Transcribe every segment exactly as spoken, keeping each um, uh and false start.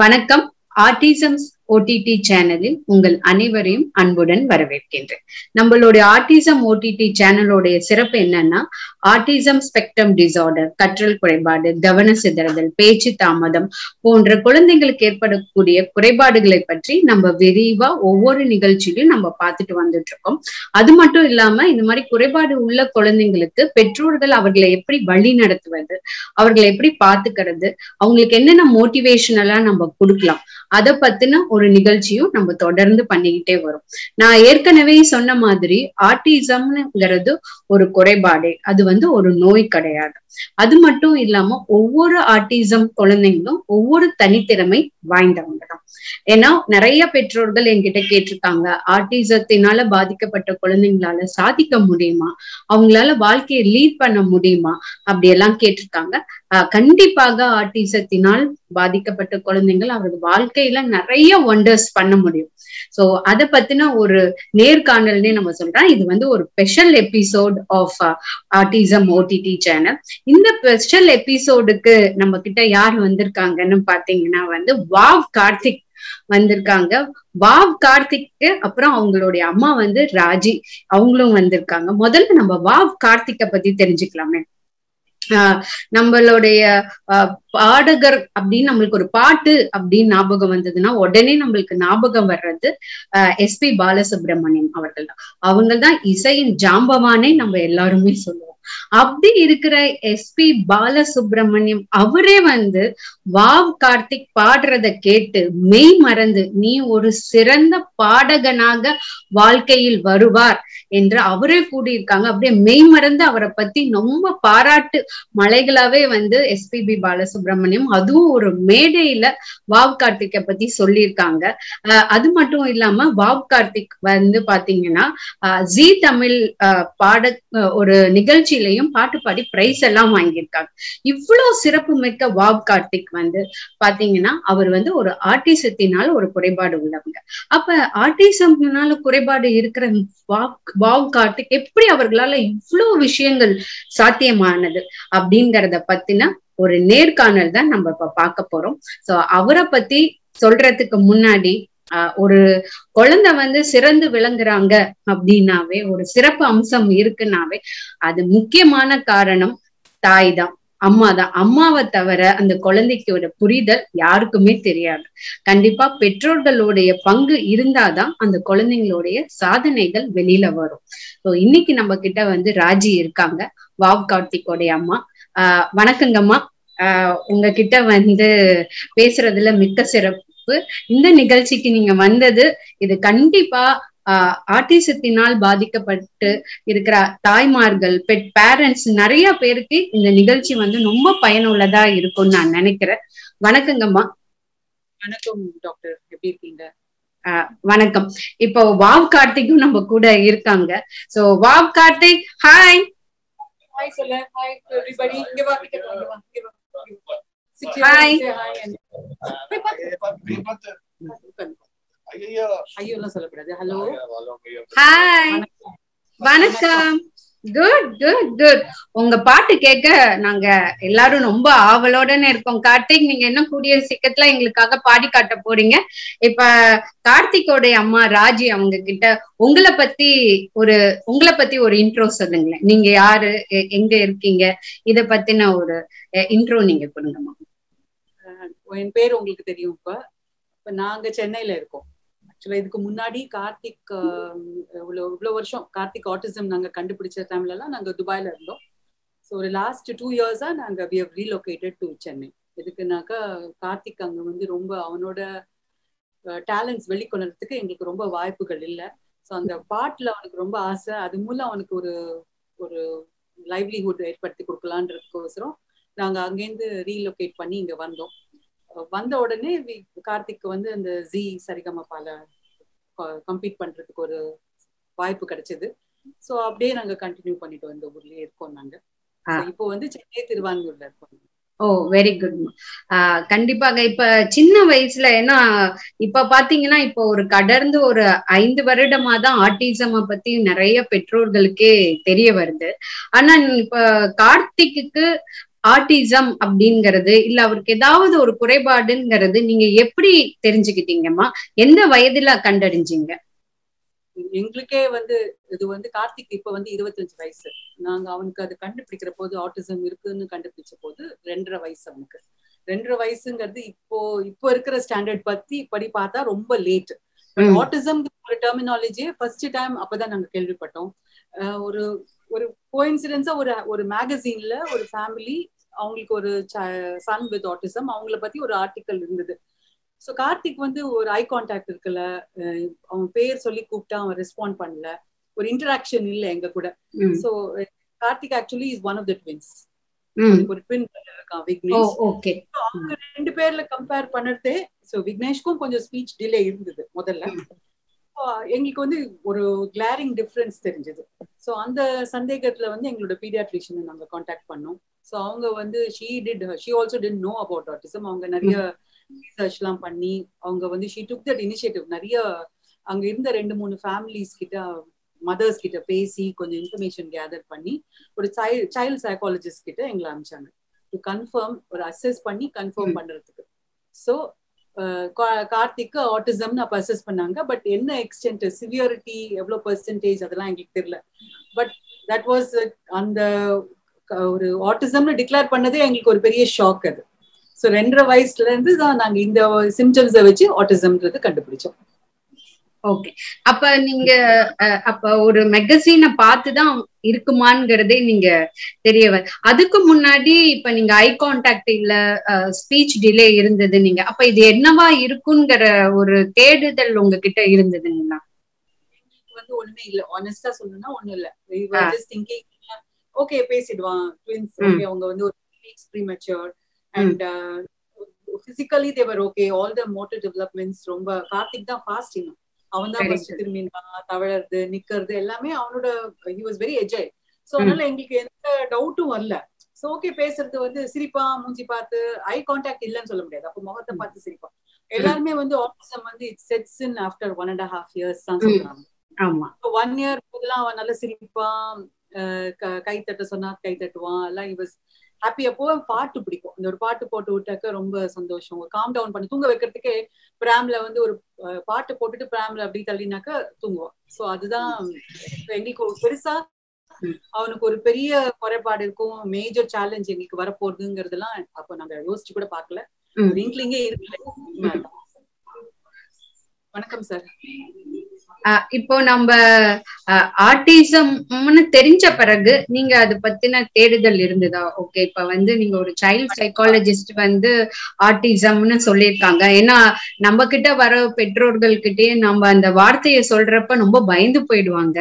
வணக்கம். ஆர்டிசம்ஸ் ஓடிடி சேனலில் உங்கள் அனைவரையும் அன்புடன் வரவேற்கின்றேன். நம்மளுடைய ஆர்டிசம் ஓடிடி சேனலோடைய சிறப்பு என்னன்னா, ஆர்டிசம் ஸ்பெக்ட்ரம் டிசார்டர், கற்றல் குறைபாடு, கவன சிதறுதல், பேச்சு தாமதம் போன்ற குழந்தைகளுக்கு ஏற்படக்கூடிய குறைபாடுகளை பற்றி நம்ம விரிவா ஒவ்வொரு நிகழ்ச்சியிலும் நம்ம பார்த்துட்டு வந்துட்டு இருக்கோம். அது மட்டும் இல்லாம இந்த மாதிரி குறைபாடு உள்ள குழந்தைங்களுக்கு பெற்றோர்கள் அவர்களை எப்படி வழி நடத்துவது, அவர்களை எப்படி பாத்துக்கிறது, அவங்களுக்கு என்னென்ன மோட்டிவேஷன் எல்லாம் நம்ம கொடுக்கலாம், அதை பத்தின ஒரு நிகழ்ச்சியும் நம்ம தொடர்ந்து பண்ணிக்கிட்டே வரும். நான் ஏற்கனவே சொன்ன மாதிரி ஆர்டிசம்ங்கிறது ஒரு குறைபாடு, அது வந்து ஒரு நோய் கிடையாது. அது மட்டும் இல்லாம ஒவ்வொரு ஆர்டிசம் குழந்தைங்களும் ஒவ்வொரு தனித்திறமை வாய்ந்தவங்க தான். ஏன்னா நிறைய பெற்றோர்கள் என்கிட்ட கேட்டிருக்காங்க, ஆர்டிசத்தினால பாதிக்கப்பட்ட குழந்தைங்களால சாதிக்க முடியுமா, அவங்களால வாழ்க்கையை லீட் பண்ண முடியுமா, அப்படியெல்லாம் கேட்டிருக்காங்க. ஆஹ் கண்டிப்பாக ஆர்டிசத்தினால் பாதிக்கப்பட்ட குழந்தைங்கள் அவரது வாழ்க்கையில நிறைய ஒண்டர்ஸ் பண்ண முடியும். சோ அதை பத்தின ஒரு நேர்காணல்னே நம்ம சொல்றோம். இது வந்து ஒரு special episode of autism OTT channel. இந்த ஸ்பெஷல் எபிசோடுக்கு நம்ம கிட்ட யார் வந்திருக்காங்கன்னு பாத்தீங்கன்னா வந்து வாவ் கார்த்திக் வந்திருக்காங்க. வாவ் கார்த்திக்கு அப்புறம் அவங்களுடைய அம்மா வந்து ராஜி, அவங்களும் வந்திருக்காங்க. முதல்ல நம்ம வாவ் கார்த்திகை பத்தி தெரிஞ்சுக்கலாமே. ஆஹ் நம்மளுடைய அஹ் பாடகர் அப்படின்னு நம்மளுக்கு ஒரு பாட்டு அப்படின்னு ஞாபகம் வந்ததுன்னா உடனே நம்மளுக்கு ஞாபகம் வர்றது அஹ் எஸ் பி பாலசுப்ரமணியம் அவர்கள் தான். அவங்க தான் இசையின் ஜாம்பவானே நம்ம எல்லாருமே சொல்லுவோம். அப்படி இருக்கிற எஸ் பி பாலசுப்ரமணியம் அவரே வந்து வாவ் கார்த்திக் பாடுறத கேட்டு மெய் மறந்து நீ ஒரு சிறந்த பாடகனாக வாழ்க்கையில் வருவார் என்று அவரே கூடியிருக்காங்க. அப்படியே மெய் மறந்து அவரை பத்தி ரொம்ப பாராட்டு மலைகளாவே வந்து எஸ் பி பி பாலசுப்ரமணியம் அதுவும் ஒரு மேடையில வாவ் கார்த்திகை பத்தி சொல்லியிருக்காங்க. அஹ் அது மட்டும் இல்லாம வாவ் கார்த்திக் வந்து பாத்தீங்கன்னா அஹ் ஜீ தமிழ் அஹ் பாட ஒரு நிகழ்ச்சி பாட்டு பாடி பிரைஸ் எல்லாம் வாங்கியிருக்காங்க. இவ்வளவு சிறப்பு மிக்க வாவ் கார்த்திக் வந்து பாத்தீங்கன்னா அவர் வந்து ஒரு ஆர்டிசத்தினால ஒரு குறைபாடு உள்ளவங்க. அப்ப ஆர்டிசம்னால குறைபாடு இருக்கிற வாவ் கார்த்திக் எப்படி அவர்களால இவ்வளவு விஷயங்கள் சாத்தியமானது அப்படிங்கறத பத்தின ஒரு நேர்காணல் தான் நம்ம இப்ப பார்க்க போறோம். சோ அவரை பத்தி சொல்றதுக்கு முன்னாடி ஆஹ் ஒரு குழந்தை வந்து சிறந்து விளங்குறாங்க அப்படின்னாவே, ஒரு சிறப்பு அம்சம் இருக்குன்னாவே அது முக்கியமான காரணம் தாய் தான், அம்மா தான். அம்மாவை தவிர அந்த குழந்தைக்கோட புரிதல் யாருக்குமே தெரியாது. கண்டிப்பா பெற்றோர்களுடைய பங்கு இருந்தாதான் அந்த குழந்தைங்களுடைய சாதனைகள் வெளியில வரும். ஸோ இன்னைக்கு நம்ம கிட்ட வந்து ராஜி இருக்காங்க, வாவ் கார்த்திகோடைய அம்மா. ஆஹ் வணக்கங்கம்மா. ஆஹ் உங்ககிட்ட வந்து பேசுறதுல மிக்க சிறப்பு. இந்த நிகழ்ச்சிக்கு நீங்க வந்தது இது கண்டிப்பா ஆஹ் ஆர்டிசத்தினால் பாதிக்கப்பட்டு இருக்கிற தாய்மார்கள், பெட் பேரண்ட்ஸ் நிறைய பேருக்கு இந்த நிகழ்ச்சி வந்து ரொம்ப பயனுள்ளதா இருக்கும்னு நான் நினைக்கிறேன். வணக்கங்கம்மா. வணக்கம் டாக்டர், எப்படி இருக்கீங்க? ஆஹ் வணக்கம். இப்போ வாவ் கார்த்திக்கும் நம்ம கூட இருக்காங்க. So wow Karthik, hi. Hi சொல்ல. Hi everybody. இங்க வா, கிட்ட வா. இங்க வா. Hi. வணக்கம். Good good good. உங்க பாட்டு கேட்க நாங்க எல்லாரும் ரொம்ப ஆவலோடன்னு இருக்கோம். கார்த்திக், நீங்க என்ன கூடிய சீக்கிரத்துல எங்களுக்காக பாடி காட்ட போறீங்க. இப்ப கார்த்திகோடைய அம்மா ராஜி அவங்க கிட்ட உங்களை பத்தி ஒரு உங்களை பத்தி ஒரு இன்ட்ரோ சொல்லுங்களேன். நீங்க யாரு, எங்க இருக்கீங்க, இத பத்தின ஒரு இன்ட்ரோ நீங்க கொடுங்கம்மா. என் பேர் உங்களுக்கு தெரியும். இப்ப இப்ப நாங்க சென்னையில இருக்கோம். ஆக்சுவலா இதுக்கு முன்னாடி கார்த்திக் இவ்வளோ இவ்வளோ வருஷம் கார்த்திக் ஆட்டிசம் நாங்கள் கண்டுபிடிச்ச டைம்லலாம் நாங்கள் துபாயில் இருந்தோம். ஸோ ஒரு லாஸ்ட் டூ இயர்ஸாக நாங்கள் we have relocated to Chennai. எதுக்குனாக்கா கார்த்திக் அங்கே வந்து ரொம்ப அவனோட டேலண்ட்ஸ் வெளிக்கொணர்றதுக்கு எங்களுக்கு ரொம்ப வாய்ப்புகள் இல்லை. ஸோ அந்த பாட்டில் அவனுக்கு ரொம்ப ஆசை. அது மூலம் அவனுக்கு ஒரு ஒரு லைவ்லிஹுட் ஏற்படுத்தி கொடுக்கலான்றதுக்கோசரம் நாங்கள் அங்கேருந்து ரீலொகேட் பண்ணி இங்கே வந்தோம். வந்த உடனே கார்த்திக்கு வந்து அந்த ஜி சரிகமபால கம்பீட் பண்றதுக்கு ஒரு வாய்ப்பு கிடைச்சது. ஸோ அப்படியே நாங்க கண்டினியூ பண்ணிட்டு வந்த ஊர்லயே இருக்கோம் நாங்க. இப்போ வந்து சென்னை திருவான்மூர்ல இருக்கோம். Oh, very good. ஆஹ் கண்டிப்பாக இப்ப சின்ன வயசுல, ஏன்னா இப்ப பாத்தீங்கன்னா இப்போ ஒரு கடந்து ஒரு ஐந்து வருடமா தான் ஆட்டிசம பத்தி நிறைய பெற்றோர்களுக்கே தெரிய வருது. ஆனா இப்ப கார்த்திக்கு ஆர்டிசம் அப்படிங்கிறது இல்ல அவருக்கு ஏதாவது ஒரு குறைபாடுங்கிறது நீங்க எப்படி தெரிஞ்சுக்கிட்டீங்கம்மா? எந்த வயதுல கண்டறிஞ்சீங்க? எங்களுக்கே வந்து இது வந்து கார்த்திக் இப்ப வந்து இருபத்தஞ்சு வயசு. நாங்க அவனுக்கு அது கண்டுபிடிக்கிற போது ஆட்டிசம் இருக்குன்னு கண்டுபிடிச்ச போது ரெண்டரை வயசு அவனுக்கு. ரெண்டரை வயசுங்கிறது இப்போ இப்போ இருக்கிற ஸ்டாண்டர்ட் பத்தி படி பார்த்தா ரொம்ப லேட். ஆட்டிசம் டெர்மினாலஜியே ஃபர்ஸ்ட் டைம் அப்பதான் நாங்க கேள்விப்பட்டோம். ஒரு ஒரு கோஇன்சிடென்ஸா ஒரு ஒரு மேகசீன்ல ஒரு ஃபேமிலி அவங்களுக்கு ஒரு சன் வித் ஆட்டிசம் அவங்கள பத்தி ஒரு ஆர்டிக்கல் இருந்தது. ஸோ கார்த்திக் வந்து ஒரு ஐ கான்டாக்ட் இருக்குல்ல, அவன் பேர் சொல்லி கூப்பிட்டா அவன் ரெஸ்பாண்ட் பண்ணல, ஒரு இன்டராக்ஷன் இல்லை எங்க கூட. So Karthik actually is one of the twins, ஒரு ட்வின் இருக்கான் விக்னேஷ். அவங்க ரெண்டு பேர்ல கம்பேர் பண்ணுறதே. ஸோ விக்னேஷ்க்கும் கொஞ்சம் ஸ்பீச் டிலே இருந்தது முதல்ல. எங்களுக்கு வந்து ஒரு கிளாரிங் டிஃபரன்ஸ் தெரிஞ்சது. ஸோ அந்த சந்தேகத்துல வந்து எங்களோட பீடியாட்ரிஷியனை நாங்க கான்டாக்ட் பண்ணோம். ஸோ அவங்க வந்து she did she also did know about autism. அவங்க நிறைய ரிசர்ச்லாம் பண்ணி அவங்க வந்து ஷீ டுக் தட் இனிஷியேட்டிவ். நிறைய அங்க இருந்த ரெண்டு மூணு ஃபேமிலிஸ் கிட்ட மதர்ஸ் கிட்ட பேசி கொஞ்சம் இன்ஃபர்மேஷன் கேதர் பண்ணி ஒரு சைல்ட் சைக்காலஜிஸ்ட் கிட்ட எங்களை அனுப்பிச்சாங்க டு கன்ஃபார்ம், ஒரு அசஸ் பண்ணி கன்ஃபார்ம் பண்றதுக்கு. ஸோ கார்த்திக்கு ஆட்டிசம்னு அப்ப அசஸ் பண்ணாங்க. பட் என்ன எக்ஸ்டென்ட், சிவியரிட்டி எவ்வளோ பெர்சன்டேஜ் அதெல்லாம் எங்களுக்கு தெரியல. பட் தட் வாஸ் அந்த ஒரு ஆட்டிசம்னு டிக்ளேர் பண்ணதே எங்களுக்கு ஒரு பெரிய ஷாக் அது. ஸோ ரெண்டரை வயசுல இருந்து தான் நாங்கள் இந்த சிம்டம்ஸை வச்சு ஆட்டிசம்ன்றது கண்டுபிடிச்சோம். ஓகே, அப்ப நீங்க அப்ப ஒரு மேகசீனை பார்த்துதான் இருக்குமான்ங்கிறதே நீங்க தெரியவர். அதுக்கு முன்னாடி இப்ப நீங்க ஐ கான்டாக்ட் இல்ல, ஸ்பீச் டிலே இருந்தது, நீங்க அப்ப இது என்னவா இருக்குங்கிற ஒரு தேடுதல் உங்ககிட்ட இருந்ததுங்களா? வந்து ஒண்ணுமே இல்ல, ஆனஸ்டா சொல்லணும்னா ஒண்ணும் இல்ல. ஓகே பேசிடுவான், அவங்க வந்து ஒரு premature and physically they were okay, all the motor developments ரொம்ப. கார்த்திக் தான் ஃபாஸ்ட், இன்னும் அவன் தான் ஃபர்ஸ்ட் திரும்பினா தவழறது நிக்கிறது எல்லாமே அவனோட. he was very agile. So அதனால எங்களுக்கு எந்த டவுட்டும் வரல. சோ ஓகே பேசுறது வந்து சிரிப்பா மூஞ்சி பார்த்து, ஐ கான்டாக்ட் இல்லைன்னு சொல்ல முடியாது, அப்போ முகத்தை பார்த்து சிரிப்பா. எல்லாருமே வந்து ஆட்டிசம் வந்து it sets in after one and half years தான் சொல்றாங்க. ஆமா, ஒன் இயர் போதெல்லாம் அவன் நல்லா சிரிப்பா, கை தட்ட சொன்னா கை தட்டுவான் எல்லாம். he was happy. அப்போ பாட்டு பிடிக்கும், இந்த ஒரு பாட்டு போட்டு விட்டாக்க ரொம்ப சந்தோஷம். ஒரு காம் டவுன் பண்ணி தூங்க வைக்கிறதுக்கே பிராம்ல வந்து ஒரு பாட்டு போட்டுட்டு பிராம்ல அப்படி தள்ளினாக்க தூங்குவோம். ஸோ அதுதான் எங்களுக்கு ஒரு பெருசா அவனுக்கு ஒரு பெரிய குறைபாடு இருக்கும், மேஜர் சேலஞ்ச் எங்களுக்கு வரப்போகுதுங்கிறதுலாம் அப்போ நாங்க யோசிச்சு கூட பாக்கல, இங்கிலிங்கே இருக்குல்ல. வணக்கம் சார். இப்போ நம்ம ஆட்டிசம்னு தெரிஞ்ச பிறகு நீங்க அதை பத்தின தேடுதல் இருந்ததா? ஓகே, இப்ப வந்து நீங்க ஒரு சைல்ட் சைக்காலஜிஸ்ட் வந்து ஆட்டிசம்னு சொல்லியிருக்காங்க. ஏன்னா நம்ம கிட்ட வர பெற்றோர்கள்கிட்டயே நம்ம அந்த வார்த்தையை சொல்றப்ப ரொம்ப பயந்து போயிடுவாங்க.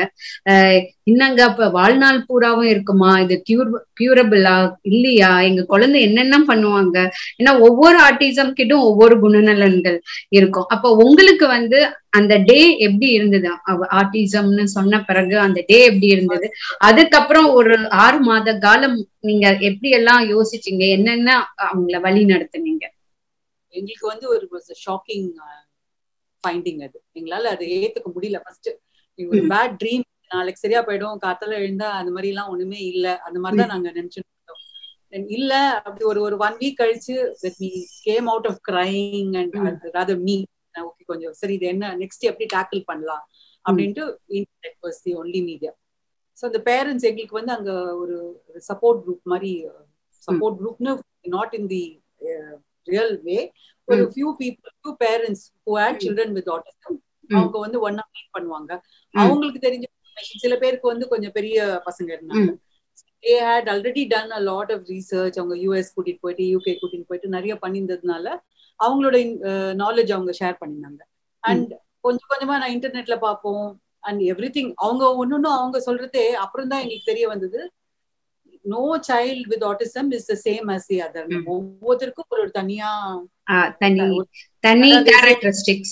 அஹ் இன்னங்க இப்ப வாழ்நாள் பூராவும் இருக்குமா, இது கியூர் கியூரபிளா இல்லையா, எங்க குழந்தை என்னென்ன பண்ணுவாங்க, ஏன்னா ஒவ்வொரு ஆட்டிசம் கிட்டும் ஒவ்வொரு குணநலன்கள் இருக்கும். அப்ப உங்களுக்கு வந்து அந்த டே எப்படி இருந்தது? ஆட்டிசம்னு சொன்ன பிறகு அந்த டே எப்படி இருந்தது? அதுக்கப்புறம் ஒரு ஆறு மாத காலம் நீங்க எப்படி எல்லாம் யோசிச்சீங்க, என்னென்ன அவங்கள வழி நடத்துனீங்க? எங்களுக்கு வந்து ஒரு ஷாக்கிங் ஃபைண்டிங் அது, எங்களால அதை ஏத்துக்க முடியல. ஃபர்ஸ்ட் ஒரு பேட் ட்ரீம், நாளைக்கு சரியா போயிடும், காத்தால எழுந்தா அந்த மாதிரி எல்லாம் ஒண்ணுமே இல்ல, அந்த மாதிரிதான் நாங்க நினைச்சுட்டு இருந்தோம். இல்ல அப்படி ஒரு ஒரு ஒன் வீக் கழிச்சு came out of crying and rather me okay கொஞ்சம் சரி இது என்ன நெக்ஸ்ட் எப்படி டேக்கிள் பண்ணலாம் அப்படின்ட்டு internet was the only media. So அந்த பேரண்ட்ஸ் எங்களுக்கு வந்து அங்க ஒரு சப்போர்ட் குரூப் மாதிரி, சப்போர்ட் குரூப்னு not in the real way, ஒரு few people few parents who had children with autism அவங்க வந்து ஒன்னா மீட் பண்ணுவாங்க. அவங்களுக்கு தெரிஞ்ச சில பேருக்கு வந்து கொஞ்சம் பெரிய பசங்க இருந்தாங்க, they had already done a lot of research. அவங்க யூஎஸ் கூட்டிட்டு போயிட்டு யூகே கூட்டிட்டு போயிட்டு நிறைய பண்ணியிருந்ததுனால அவங்களோட நாலேஜ் அவங்க ஷேர் பண்ணிருந்தாங்க. அண்ட் கொஞ்சம் கொஞ்சமா நான் இன்டர்நெட்ல பார்ப்போம் அண்ட் எவ்ரி திங் அவங்க ஒன்னொன்னும் அவங்க சொல்றதே. அப்புறம் தான் எங்களுக்கு தெரிய வந்தது no child with autism is the same as the other. ஒவ்வொருத்தருக்கும் ஒரு தனியா தனி தனி characteristics,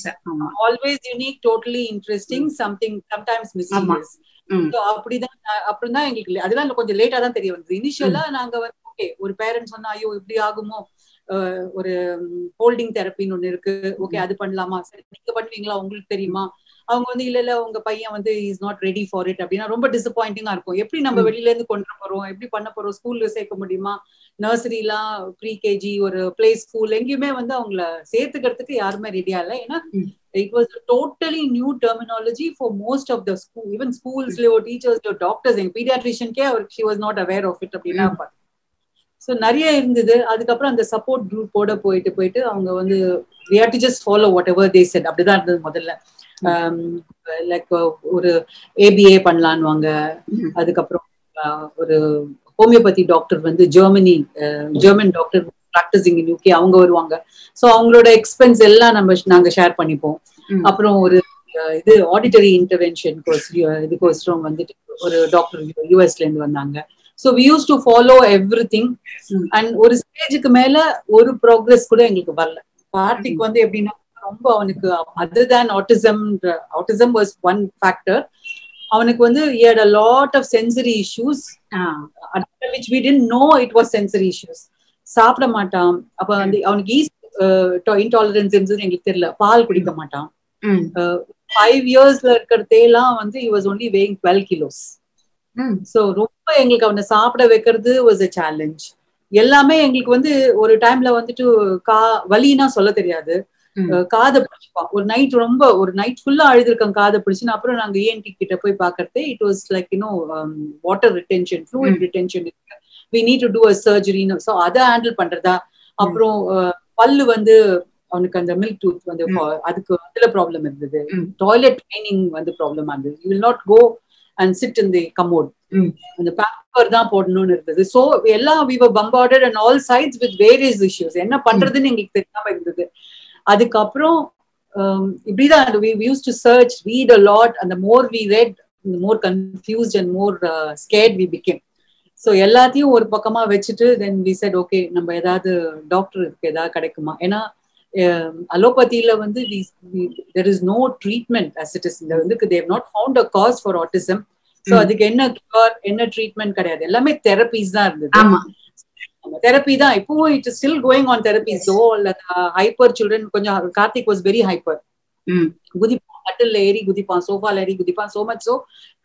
always unique, totally interesting, something sometimes mysterious. So அப்படிதான் அப்புறம் தான் எங்களுக்கு அதெல்லாம் கொஞ்சம் லேட்டா தான் தெரிய வந்தது. இனிஷியலா நாங்க வந்து ஓகே ஒரு பேரண்ட் சொன்னா ஐயோ இப்படி ஆகுமோ, ஒரு ஹோல்டிங் தெரப்பின்னு ஒண்ணு இருக்கு, ஓகே அது பண்ணலாமா, சரி நீங்க பண்ணுவீங்களா உங்களுக்கு தெரியுமா அவங்க வந்து இல்ல இல்ல உங்க பையன் வந்து is not ready for it அப்படின்னா ரொம்ப டிசப்பாயிண்டிங்கா இருக்கும். எப்படி நம்ம வெளியில இருந்து கொண்டு போறோம், எப்படி பண்ண போறோம், ஸ்கூல்ல சேர்க்க முடியுமா? நர்சரிலாம் ப்ரீ கேஜி ஒரு பிளே ஸ்கூல் எங்கேயுமே வந்து அவங்கள சேர்த்துக்கிறதுக்கு யாருமே ரெடியா இல்லை. ஏன்னா it was totally new terminology for most of the school, even ஸ்கூல்ஸ்லயோ டீச்சர்ஸ்லயோ டாக்டர்ஸ் எங்க பீடியாட்ரிஷியன்கே அவர் she was not aware of it அப்படின்னா ஸோ நிறைய இருந்தது. அதுக்கப்புறம் அந்த சப்போர்ட் குரூப்போட போயிட்டு போயிட்டு அவங்க வந்து we had to just follow whatever they said. அப்படிதான் இருந்தது முதல்ல. லைக் ஒரு ஏபிஏ பண்ணலான்னுவாங்க, அதுக்கப்புறம் ஒரு ஹோமியோபதி டாக்டர் வந்து Germany German doctor practising in UK அவங்க வருவாங்க. ஸோ அவங்களோட எக்ஸ்பென்ஸ் எல்லாம் நம்ம நாங்கள் ஷேர் பண்ணிப்போம். அப்புறம் ஒரு இது ஆடிட்டரி இன்டர்வென்ஷன் இதுக்கோசரம் வந்துட்டு ஒரு டாக்டர் யூஎஸ்ல இருந்து வந்தாங்க. So we used to follow everything and ஒரு ஸ்டேஜுக்கு மேல ஒரு ப்ராக்ரெஸ் கூட எங்களுக்கு வரல. கார்த்திக் வந்து எப்படின்னா ரொம்ப அவனுக்கு other than autism, autism was one factor. அவனுக்கு வந்து he had a lot of sensory issues after which we didn't know it was sensory issues. சாப்பிட மாட்டான், அப்ப வந்து அவனுக்கு ஈஸ்ட் இன்டாலரன்ஸ் இருந்தது எங்களுக்கு தெரியல. பால் குடிக்க மாட்டான். ஃபைவ் இயர்ஸ்ல இருக்கிறதே எல்லாம் வந்து he was only weighing twelve kilos. So ரொம்ப எங்களுக்கு அவனை சாப்பிட வைக்கிறது வாஸ் அ சேலஞ்ச். எல்லாமே எங்களுக்கு வந்து ஒரு டைம்ல வந்துட்டு கா வலின்னா சொல்ல தெரியாது, காதை பிடிச்சிப்பான். ஒரு நைட் ரொம்ப ஒரு நைட் ஃபுல்லா அழுதுருக்காங்க காதை பிடிச்சுன்னு. அப்புறம் நாங்கள் ஏஎன்டி கிட்ட போய் பார்க்கறது it was like you know water retention fluid retention we need to do a சர்ஜரின்னு. ஸோ அதை ஹேண்டில் பண்றதா. அப்புறம் பல்லு வந்து அவனுக்கு அந்த மில்க் டூத் வந்து அதுக்கு அதுல ப்ராப்ளம் இருந்தது. டாய்லெட் ட்ரைனிங் வந்து ப்ராப்ளமா இருந்தது. You will not go and sit in the commode and the paper da podnonu irundhathu. So ella we were bombarded on all sides with various issues. enna pandradhunu engaluk theriyama irundhathu. adukaprom ibdi da we used to search, read a lot, and the more we read the more confused and more uh, scared we became. so ellathiyum or pakkama vechittu then we said okay namba edavadhu doctor irukku edavadhu kedaikuma ena அலோபதியில வந்து there is no treatment as it is. They have not found a cause for autism. So அதுக்கு என்ன cure என்ன treatment கிடையாது, எல்லாமே therapies தான் இருந்தது. ஆமா therapy தான் இப்போ it is still going on therapies. So hyper children கொஞ்சம் கார்த்திக் was very hyper. குதிப்பான், கட்டில ஏறி குதிப்பான், சோஃபால ஏறி குதிப்பான். so much so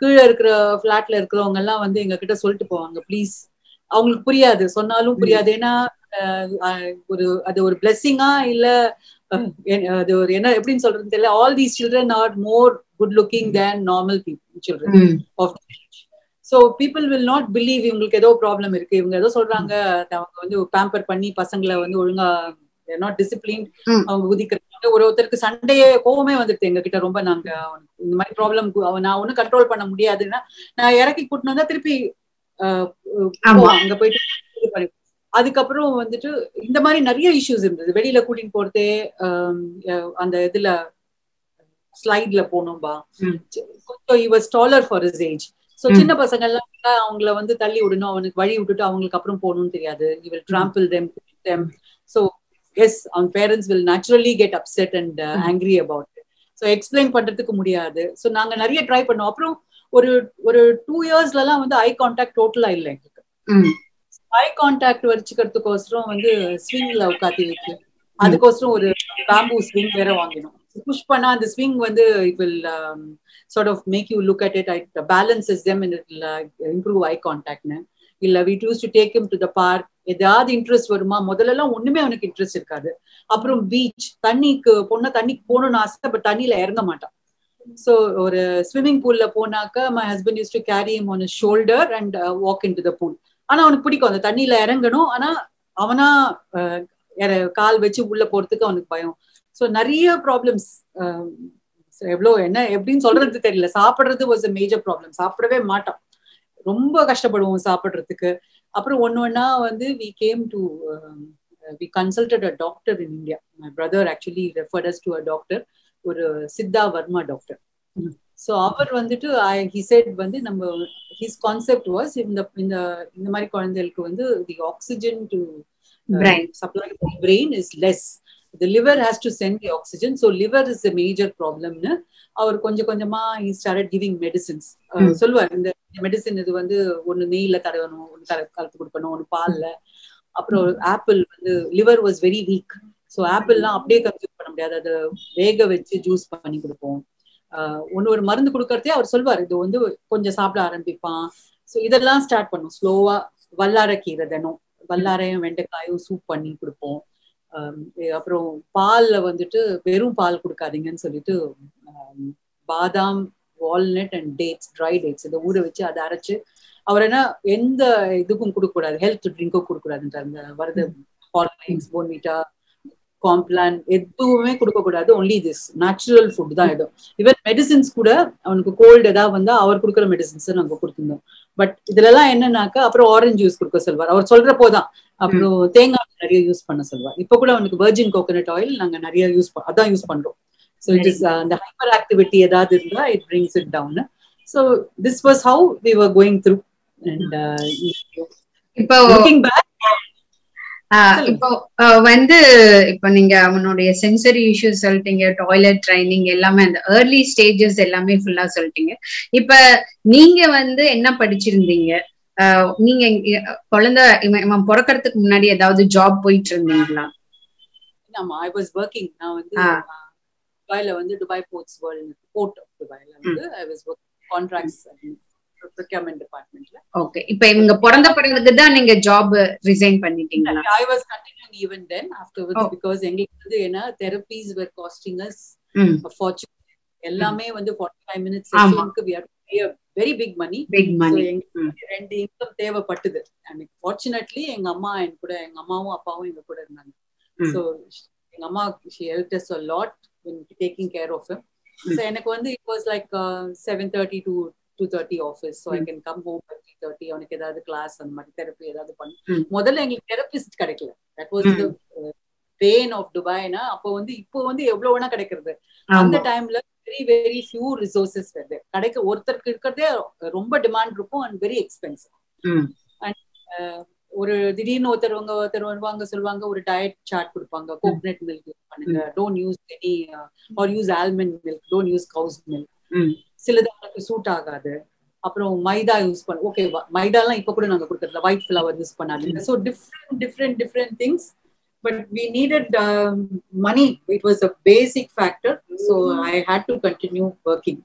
கீழே இருக்கிற பிளாட்ல இருக்கிறவங்க எல்லாம் வந்து எங்க கிட்ட சொல்லிட்டு போவாங்க ப்ளீஸ். அவங்களுக்கு புரியாது, சொன்னாலும் புரியாது. ஏன்னா ஒரு அது ஒரு பிளெஸிங்கா இல்ல அது ஒரு என்ன எப்படின்னு சொல்றது தெரியல. All these children are more good looking than normal children of the age. So people will not believe இவங்களுக்கு ஏதோ ப்ராப்ளம் இருக்கு, இவங்க ஏதோ சொல்றாங்க. அவங்க வந்து பேம்பர் பண்ணி பசங்களை வந்து ஒழுங்கா நாட் டிசிப்ளின் அவங்க உதிக்கிறாங்க. ஒரு ஒருத்தருக்கு சண்டையே கோவமே வந்துடுது எங்க கிட்ட ரொம்ப. நாங்க இந்த மாதிரி ப்ராப்ளம் நான் ஒன்னும் கண்ட்ரோல் பண்ண முடியாதுன்னா நான் இறக்கி கூட்டினு வந்தா திருப்பி அங்க போயிட்டு. அதுக்கப்புறம் வந்துட்டு இந்த மாதிரி நிறைய இஷ்யூஸ் இருந்தது. வெளியில கூட்டின்னு போறதே அந்த இதுல ஸ்லைட்ல போனோம்பா கொஞ்சம் he was taller for his age. So சின்ன பசங்க எல்லாம் அவங்கள வந்து தள்ளி விடணும், அவனுக்கு வழி விட்டுட்டு அவங்களுக்கு அப்புறம் போகணும்னு தெரியாது. he will trample them, them. So yes, our parents will naturally get upset and uh, angry about it. So explain பண்றதுக்கு முடியாது. ஸோ நாங்க நிறைய ட்ரை பண்ணோம். அப்புறம் ஒரு ஒரு டூ இயர்ஸ்ல எல்லாம் வந்து ஐ கான்டாக்ட் டோட்டலா இல்லை எங்களுக்கு. ஐ கான்டாக்ட் வச்சுக்கிறதுக்கோசரம் வந்து ஸ்விங்ல உட்காந்து வைக்கும். அதுக்கோசரம் ஒரு பேம்பூ ஸ்விங் வேற வாங்கினோம். புஷ் பண்ணா அந்த ஸ்விங் வந்து it will sort of make you look at it balances them and it will improve eye கான்டாக்ட்னு. இல்ல we use to take him to the park. ஏதாவது இன்ட்ரெஸ்ட் வருமா? முதல்ல எல்லாம் ஒண்ணுமே அவனுக்கு இன்ட்ரெஸ்ட் இருக்காது. அப்புறம் பீச், தண்ணிக்கு பொண்ணா தண்ணிக்கு போகணும்னு ஆசை, பட் தண்ணியில இறங்க மாட்டான். so ஒரு ஸ்விம்மிங் பூல்ல போனாக்க my husband used to carry him on his shoulder and uh, walk into the pool. ஆனா அவனுக்கு பிடிக்கும் அந்த தண்ணியில இறங்கணும், ஆனா அவனா கால் வச்சு உள்ள போறதுக்கு அவனுக்கு பயம். ஸோ நிறைய ப்ராப்ளம்ஸ் எவ்வளோ என்ன எப்படின்னு சொல்றது தெரியல. சாப்பிட்றது வாஸ் அ மேஜர் ப்ராப்ளம். சாப்பிடவே மாட்டான், ரொம்ப கஷ்டப்படுவோம் சாப்பிட்றதுக்கு. அப்புறம் ஒன்னு ஒன்னா வந்து we came to uh, we consulted a doctor in India. My brother actually referred us to a doctor, ஒரு சித்தா வர்மா டாக்டர். ஸோ அவர் வந்துட்டு he said வந்து நம்ம his concept was in the in the இந்த மாதிரி குழந்தைகளுக்கு வந்து the oxygen to brain supply to the brain is less. The liver has to send the oxygen. So liver is a major problem nu அவர் கொஞ்சம் கொஞ்சமா he started giving medicines. சொல்லுவார் இந்த medicine இது வந்து ஒன்னு நெய்ல தடவணும், ஒன்னு கலந்து கொடுக்கணும், ஒன்னு பால்ல. அப்புறம் ஆப்பிள் வந்து liver was very weak. So ஆப்பிள்லாம் அப்படியே கன்சியூம் பண்ண முடியாது, அதை வேக வச்சு ஜூஸ் பண்ணி கொடுப்போம். ஆஹ் ஒன்னு ஒரு மருந்து கொடுக்கறதே அவர் சொல்வார், இது வந்து கொஞ்சம் சாப்பிட ஆரம்பிப்பான். ஸோ இதெல்லாம் ஸ்டார்ட் பண்ணும் ஸ்லோவா. வல்லாரை கீரை தினம் வல்லாரையும் வெண்டைக்காயும் சூப் பண்ணி கொடுப்போம். அப்புறம் பால்ல வந்துட்டு வெறும் பால் கொடுக்காதீங்கன்னு சொல்லிட்டு பாதாம், walnut and dates, dry dates இதை ஊற வச்சு அதை அரைச்சு அவர் என்ன எந்த இதுக்கும் கொடுக்கக்கூடாது, ஹெல்த் ட்ரிங்க்கும் கொடுக்கக்கூடாதுன்ற அந்த வருது ஹார்லிக்ஸ், போன்விட்டா, காம்ப்ளான் எதுவுமே கொடுக்கக்கூடாது. ஒன்லி திஸ் நேச்சுரல் ஃபுட் தான் இடம். ஈவன் மெடிசின்ஸ் கூட அவனுக்கு கோல்டு ஏதாவது வந்தா அவர் கொடுக்குற மெடிசின்ஸ் நாங்கள் கொடுத்துருந்தோம். பட் இதுல எல்லாம் என்னன்னாக்கா அப்புறம் ஆரஞ்சு ஜூஸ் கொடுக்க சொல்வார் அவர் சொல்றப்போதான். அப்புறம் தேங்காய் நிறைய யூஸ் பண்ண சொல்வார். இப்ப கூட அவனுக்கு வெர்ஜின் கோகனட் ஆயில் நாங்க நிறைய யூஸ் அதான் யூஸ் பண்றோம். So it is uh, the hyperactivity ஏதாவது இருந்தா it brings it down. So this was how we were going through. And uh, இப்போ looking back, இப்போ வந்து இப்போ நீங்க அவனுடைய சென்சரி இஷ்யூஸ் சொல்லிட்டீங்க, டாய்லெட் ட்ரைனிங் எல்லாமே அந்த ஏர்லி ஸ்டேஜஸ் எல்லாமே ஃபுல்லா சொல்லிட்டீங்க. இப்ப நீங்க வந்து என்ன படிச்சிருந்தீங்க? நீங்க குழந்தை இவன் பிறக்கிறதுக்கு முன்னாடி ஏதாவது ஜாப் போயிட்டு இருந்தீங்களா? ஆமா, I was working. நான் வந்து துபாயில வந்து Dubai ports world port of துபாயில வந்து I was working contracts and procurement departmentல. ஓகே, இப்போ இவங்க பிறந்த பிறகுக்கு தான் நீங்க ஜாப் ரிசைன் பண்ணிட்டீங்களா? I was continuing even then afterwards because எங்களுக்கு வந்து என்ன therapies were costing us a fortune. எல்லாமே வந்து forty-five minutes sessionக்கு we had to pay a very big money. Big money. ரெண்டு இன்கம் தேவைப்பட்டது. And fortunately எங்க அம்மா என் கூட எங்க அம்மாவும் அப்பாவும் எங்க கூட இருந்தாங்க. So எங்க அம்மா she helped us a lot. When taking care of him, mm. so enak vandu it was like uh, seven thirty to two thirty office, so mm. I can come home at three thirty. Onak edavadhu class and mari therapy edavadhu pannu modhalla engal therapist kedaikala. That was mm. the uh, pain of Dubai na appo vandu ipo vandu evlo ona kedaikiradhu and the time la very very few resources were there. Kedaikka ortharku irukradhe romba demand irukum and very expensive mm. and uh, ஒரு திடீர்னு ஒருத்தருவங்க ஒருத்தர் வருவாங்க சொல்லுவாங்க ஒரு diet chart கொடுப்பாங்க, coconut milk use பண்ணுங்க, don't use any or use almond milk, don't use cow's milk, சிலது அவங்களுக்கு சூட் ஆகாது. அப்புறம் மைதா யூஸ் பண்ண ஓகே, மைதா எல்லாம் இப்ப கூட நாங்க கொடுக்கறதுல ஒயிட் ஃபிளவர் யூஸ் பண்ணாதீங்க. So different different different things. But we needed money. It was a basic factor. So I had to continue working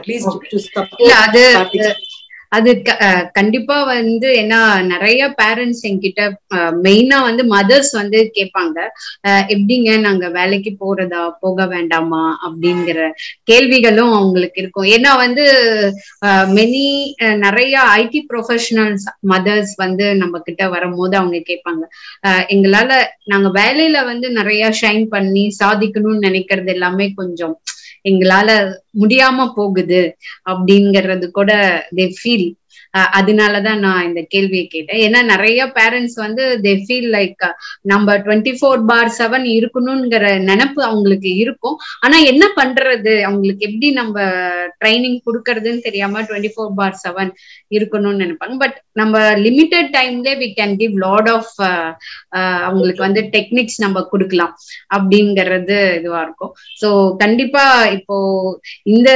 at least to support. அது கண்டிப்பா வந்து ஏன்னா நிறைய பேரண்ட்ஸ் என்கிட்ட மெயினா வந்து மதர்ஸ் வந்து கேட்பாங்க, எப்படிங்க நாங்க வேலைக்கு போறதா போக வேண்டாமா அப்படிங்கிற கேள்விகளும் அவங்களுக்கு இருக்கும். ஏன்னா வந்து மெனி நிறைய ஐடி ப்ரொஃபஷனல்ஸ் மதர்ஸ் வந்து நம்ம கிட்ட வரும்போது அவங்க கேட்பாங்க, எங்களால நாங்க வேலையில வந்து நிறைய ஷைன் பண்ணி சாதிக்கணும்னு நினைக்கிறது எல்லாமே கொஞ்சம் எங்களால முடியாம போகுது அப்படிங்கறது கூட தே ஃபீல். அதனாலதான் நான் இந்த கேள்வியை கேட்டேன். ஏன்னா நிறைய பேரண்ட்ஸ் வந்து தே ஃபீல் லைக் நம்ம டுவெண்ட்டி ஃபோர் பார் செவன் இருக்கணும்ங்கிற நினைப்பு அவங்களுக்கு இருக்கும். ஆனா என்ன பண்றது, அவங்களுக்கு எப்படி நம்ம ட்ரைனிங் கொடுக்கறதுன்னு தெரியாம டுவெண்ட்டி ஃபோர் பார் செவன் இருக்கணும்னு நினைப்பாங்க. பட் நம்ம லிமிட்டட் டைம்ல we can give lot of அவங்களுக்கு வந்து டெக்னிக்ஸ் நம்ம கொடுக்கலாம் அப்படிங்கறது இதுவா இருக்கும். ஸோ கண்டிப்பா இப்போ இந்த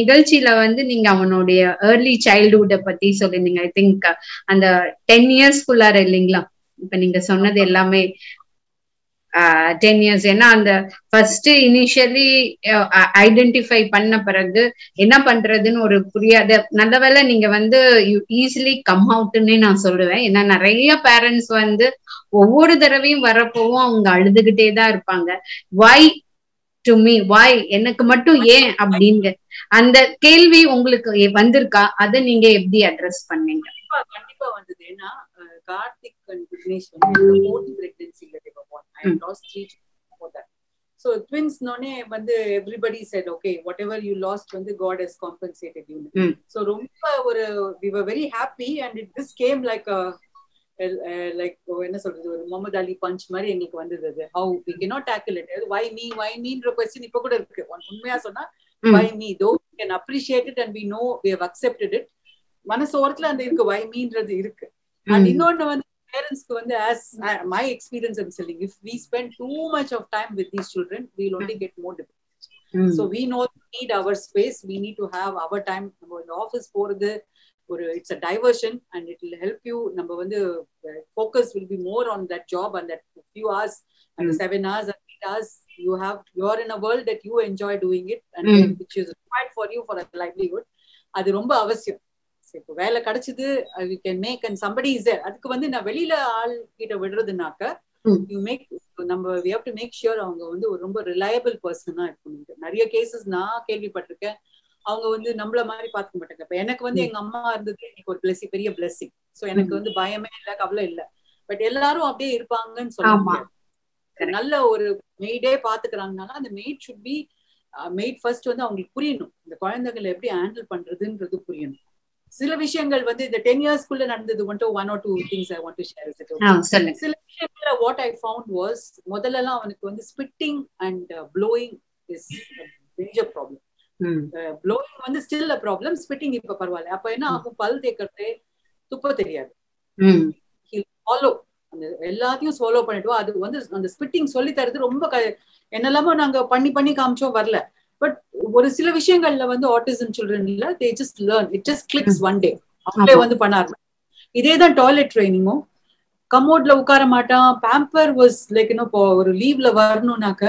நிகழ்ச்சியில வந்து நீங்க அவனுடைய ஏர்லி சைல்ட்ஹுட்டை பத்தி சொல்லிருந்தீங்க. ஐ திங்க் அந்த டென் இயர்ஸ் குள்ளார இல்லைங்களா இப்ப நீங்க சொன்னது எல்லாமே? டென் இயர்ஸ் ஏன்னா அந்த ஃபர்ஸ்ட் இனிஷியலி ஐடென்டிஃபை பண்ண பிறகு என்ன பண்றதுன்னு ஒரு புரியாத. நல்ல வேலை நீங்க வந்து யூ ஈஸிலி கம் அவுட்ன்னே நான் சொல்லுவேன். ஏன்னா நிறைய பேரண்ட்ஸ் வந்து ஒவ்வொரு தடவையும் வரப்போவும் அவங்க அழுதுகிட்டே தான் இருப்பாங்க. வாய் டு மீ, வாய் எனக்கு மட்டும் ஏன் அப்படிங்க அந்த கேள்வி உங்களுக்கு வந்திருக்கா? அதை நீங்க எப்படி அட்ரஸ் பண்ணீங்க? கண்டிப்பா வந்தது. ஏன்னா கார்த்திக் அண்ட் விக்னேஷ் வந்து so twins none vandu everybody said okay whatever you lost vandu God has compensated you mm. so romba or we were very happy and it this came like a like enna solradhu or Muhammad Ali punch mari engalukku vandadhu how we cannot tackle it. Why me, why me endra question ipo kuda irukku. Unmaya sonna why me though we can appreciate it and we know we have accepted it. Manasorathla and irukku why me endradhu irukku and innonna vandu parents ku vandu as uh, my experience I'm telling if we spend too much of time with these children we will only get more depressed. Mm. So we know we need our space, we need to have our time. Now in the office போறது ஒரு it's a diversion and it will help you. நம்ம வந்து focus will be more on that job and that few hours and seven hours and eight hours you have you are in a world that you enjoy doing it and mm. which is required for you for a livelihood. adu romba avashyam. So vela kadachidhu you can make and somebody is there. Adukku vandu na velila aal kita vidradunaka you make number we have to make sure avanga vandu or romba reliable person ah irukku. Nariya cases na kelvi pattirukken avanga vandu nammala mari paathuka mattaanga. Appo enakku vandu enga amma irundhu enakku or blessing periya blessing. So enakku vandu bayame illa kavla illa but ellarum apdiye irpaanga nu sollunga. நல்ல ஒரு மெய்டே பாத்துக்கிறாங்கனால அந்த maid should be maid first வந்து அவங்களுக்கு புரியணும் இந்த குழந்தைகளை எப்படி ஹேண்டில் பண்றதுன்றது புரியணும். சில விஷயங்கள் வந்து இந்த டென் இயர்ஸ்க்குள்ள நடந்தது மட்டும் one or two things I want to share with. சில விஷயங்கள்ல வாட் ஐ ஃபவுண்ட் வாஸ் முதல்லலாம் அவனுக்கு வந்து spitting and blowing is major problem. Blowing வந்து ஸ்டில் அ ப்ராப்ளம், ஸ்பிட்டிங் இப்ப பரவாயில்ல. அப்ப என்ன ஆகும், பல் தேக்கிறதே துப்ப தெரியாது, எல்லாத்தையும் சோலோ பண்ணிட்டோம். அது வந்து அந்த ஸ்பிட்டிங் சொல்லி தரது ரொம்ப என்னெல்லாமோ நாங்க பண்ணி பண்ணி காமிச்சோம் வரல. பட் ஒரு சில விஷயங்கள்ல வந்து ஆட்டிசம் சில்ட்ரன்ல they just learn it just clicks one day அவங்களே வந்து பண்ண ஆரம்பிச்சு. இதே தான் டாய்லெட் ட்ரைனிங்கும். கமோட்ல உட்கார மாட்டான், பேம்பர் வாஸ் லைக் இன்னும் இப்போ ஒரு லீவ்ல வரணும்னாக்க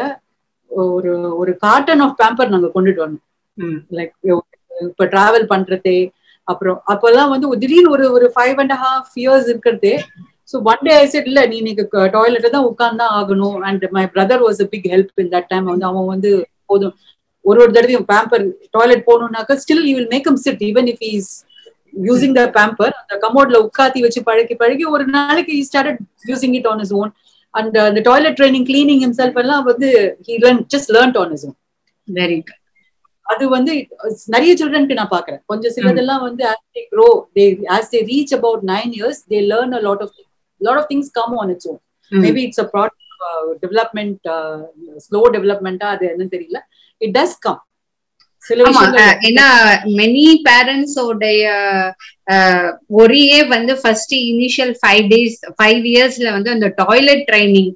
ஒரு ஒரு கார்டன் ஆஃப் பேம்பர் நாங்க கொண்டுட்டு வரணும். லைக் இப்ப டிராவல் பண்றதே அப்புறம் அப்பெல்லாம் வந்து திடீர்னு ஒரு ஒரு ஃபைவ் அண்ட் ஹாஃப் இயர்ஸ் இருக்கிறதே. So one day I said, "Illa, nee neenga toilet la ukkaanda aganum." And my brother was a big help in that time. Avanga avan vandu podum oru oru thadaviyum pamper toilet ponunaka still he will make him sit even if he is using the pamper. The commode la ukkaati vechi palagi palagi oru naalukku he started using it on his own. And uh, the toilet training, cleaning himself alla vandu he learned just learned on his own. Very good. அது வந்து நிறைய சில்ட்ரனுக்கு நான் பாக்குறேன். கொஞ்சம் சிலதெல்லாம் வந்து as they grow, they as they reach about nine years, they learn a lot of things. A lot of things come on its own. Mm. Maybe it's a product uh, development, uh, slow development. Ah, that I don't know. It does come. Solution. Ena many parents or their worry when the first initial five days, five years la vandu and the toilet training.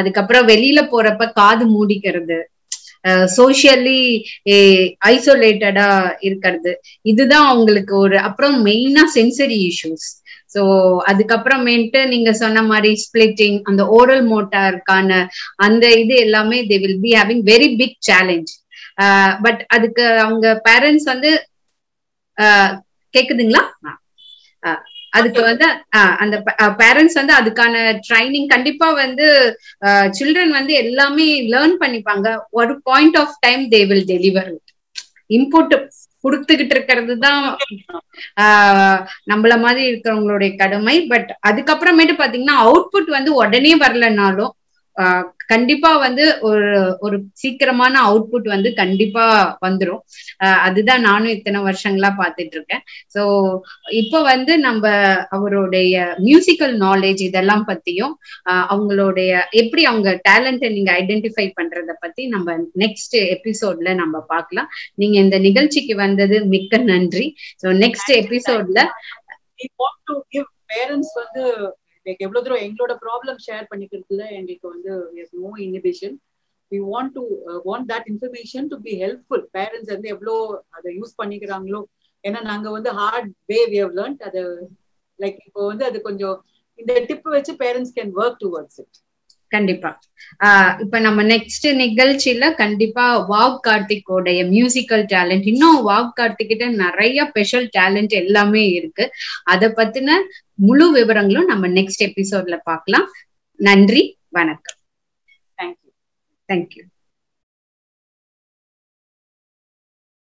Adukapra velila porappa kaadu moodikirathu. Socially ஐசோலேட்டடா இருக்கிறது இதுதான் அவங்களுக்கு ஒரு அப்புறம் மெயினா sensory issues. So அதுக்கப்புறமேட்டு நீங்க சொன்ன மாதிரி ஸ்பிளிட்டிங் அந்த ஓரல் மோட்டாருக்கான அந்த இது எல்லாமே they will be having very big challenge. But அதுக்கு அவங்க பேரண்ட்ஸ் வந்து கேக்குதுங்களா அதுக்கு வந்து அந்த பேரண்ட்ஸ் வந்து அதுக்கான ட்ரைனிங் கண்டிப்பா வந்து சில்ட்ரன் வந்து எல்லாமே லேர்ன் பண்ணிப்பாங்க. ஒரு point of time they will deliver it. Input கொடுத்துக்கிட்டு இருக்கிறது தான் நம்மள மாதிரி இருக்கிறவங்களுடைய கடமை. பட் அதுக்கப்புறமேட்டு பாத்தீங்கன்னா அவுட்புட் வந்து உடனே வரலனாலும் கண்டிப்பா வந்து ஒரு ஒரு சீக்கிரமான அவுட்புட் வந்து கண்டிப்பா வந்துடும். அதுதான் நானும் இத்தனை வருஷங்களா பாத்துட்டு இருக்கேன். ஸோ இப்போ வந்து நம்ம அவருடைய மியூசிக்கல் நாலேஜ் இதெல்லாம் பத்தியும் அவங்களுடைய எப்படி அவங்க டேலண்ட்டை நீங்க ஐடென்டிஃபை பண்றத பத்தி நம்ம நெக்ஸ்ட் எபிசோட்ல நம்ம பார்க்கலாம். நீங்க இந்த நிகழ்ச்சிக்கு வந்தது மிக்க நன்றி. ஸோ நெக்ஸ்ட் எபிசோட்ல எவ்வளோ தூரம் எங்களோட ப்ராப்ளம் ஷேர் பண்ணிக்கிறதுல எங்களுக்கு வந்து no inhibition. We want to want that information to be helpful. Parents வந்து எவ்வளோ அதை யூஸ் பண்ணிக்கிறாங்களோ, ஏன்னா நாங்கள் வந்து hard way we have learnt. அதை லைக் இப்போ வந்து அது கொஞ்சம் இந்த டிப் வச்சு parents can work towards it. கண்டிப்பா இப்ப நம்ம நெக்ஸ்ட் நிகழ்ச்சியில கண்டிப்பா வாவ் கார்த்திகோடைய மியூசிக்கல் டேலண்ட் இன்னும் வாவ் கார்த்திகிட்ட நிறைய ஸ்பெஷல் டேலண்ட் எல்லாமே இருக்கு. அதை பத்தின முழு விவரங்களும் நம்ம நெக்ஸ்ட் எபிசோட்ல பார்க்கலாம். நன்றி, வணக்கம். Thank you thank you.